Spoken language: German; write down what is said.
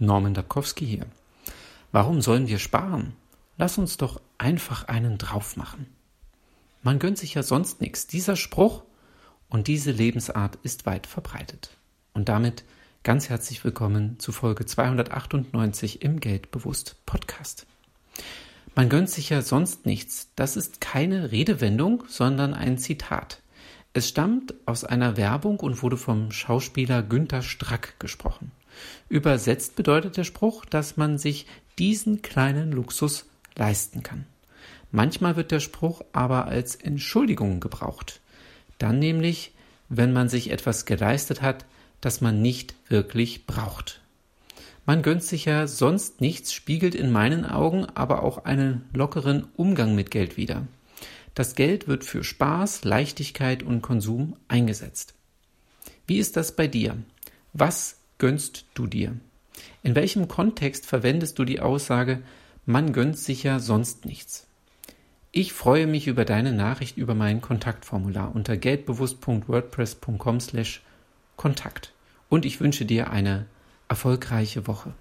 Norman Dabkowski hier. Warum sollen wir sparen? Lass uns doch einfach einen drauf machen. Man gönnt sich ja sonst nichts. Dieser Spruch und diese Lebensart ist weit verbreitet. Und damit ganz herzlich willkommen zu Folge 298 im Geldbewusst-Podcast. Man gönnt sich ja sonst nichts. Das ist keine Redewendung, sondern ein Zitat. Es stammt aus einer Werbung und wurde vom Schauspieler Günther Strack gesprochen. Übersetzt bedeutet der Spruch, dass man sich diesen kleinen Luxus leisten kann. Manchmal wird der Spruch aber als Entschuldigung gebraucht. Dann nämlich, wenn man sich etwas geleistet hat, das man nicht wirklich braucht. Man gönnt sich ja sonst nichts, spiegelt in meinen Augen aber auch einen lockeren Umgang mit Geld wider. Das Geld wird für Spaß, Leichtigkeit und Konsum eingesetzt. Wie ist das bei dir? Was gönnst du dir? In welchem Kontext verwendest du die Aussage, man gönnt sich ja sonst nichts? Ich freue mich über deine Nachricht über mein Kontaktformular unter geldbewusst.wordpress.com/Kontakt und ich wünsche dir eine erfolgreiche Woche.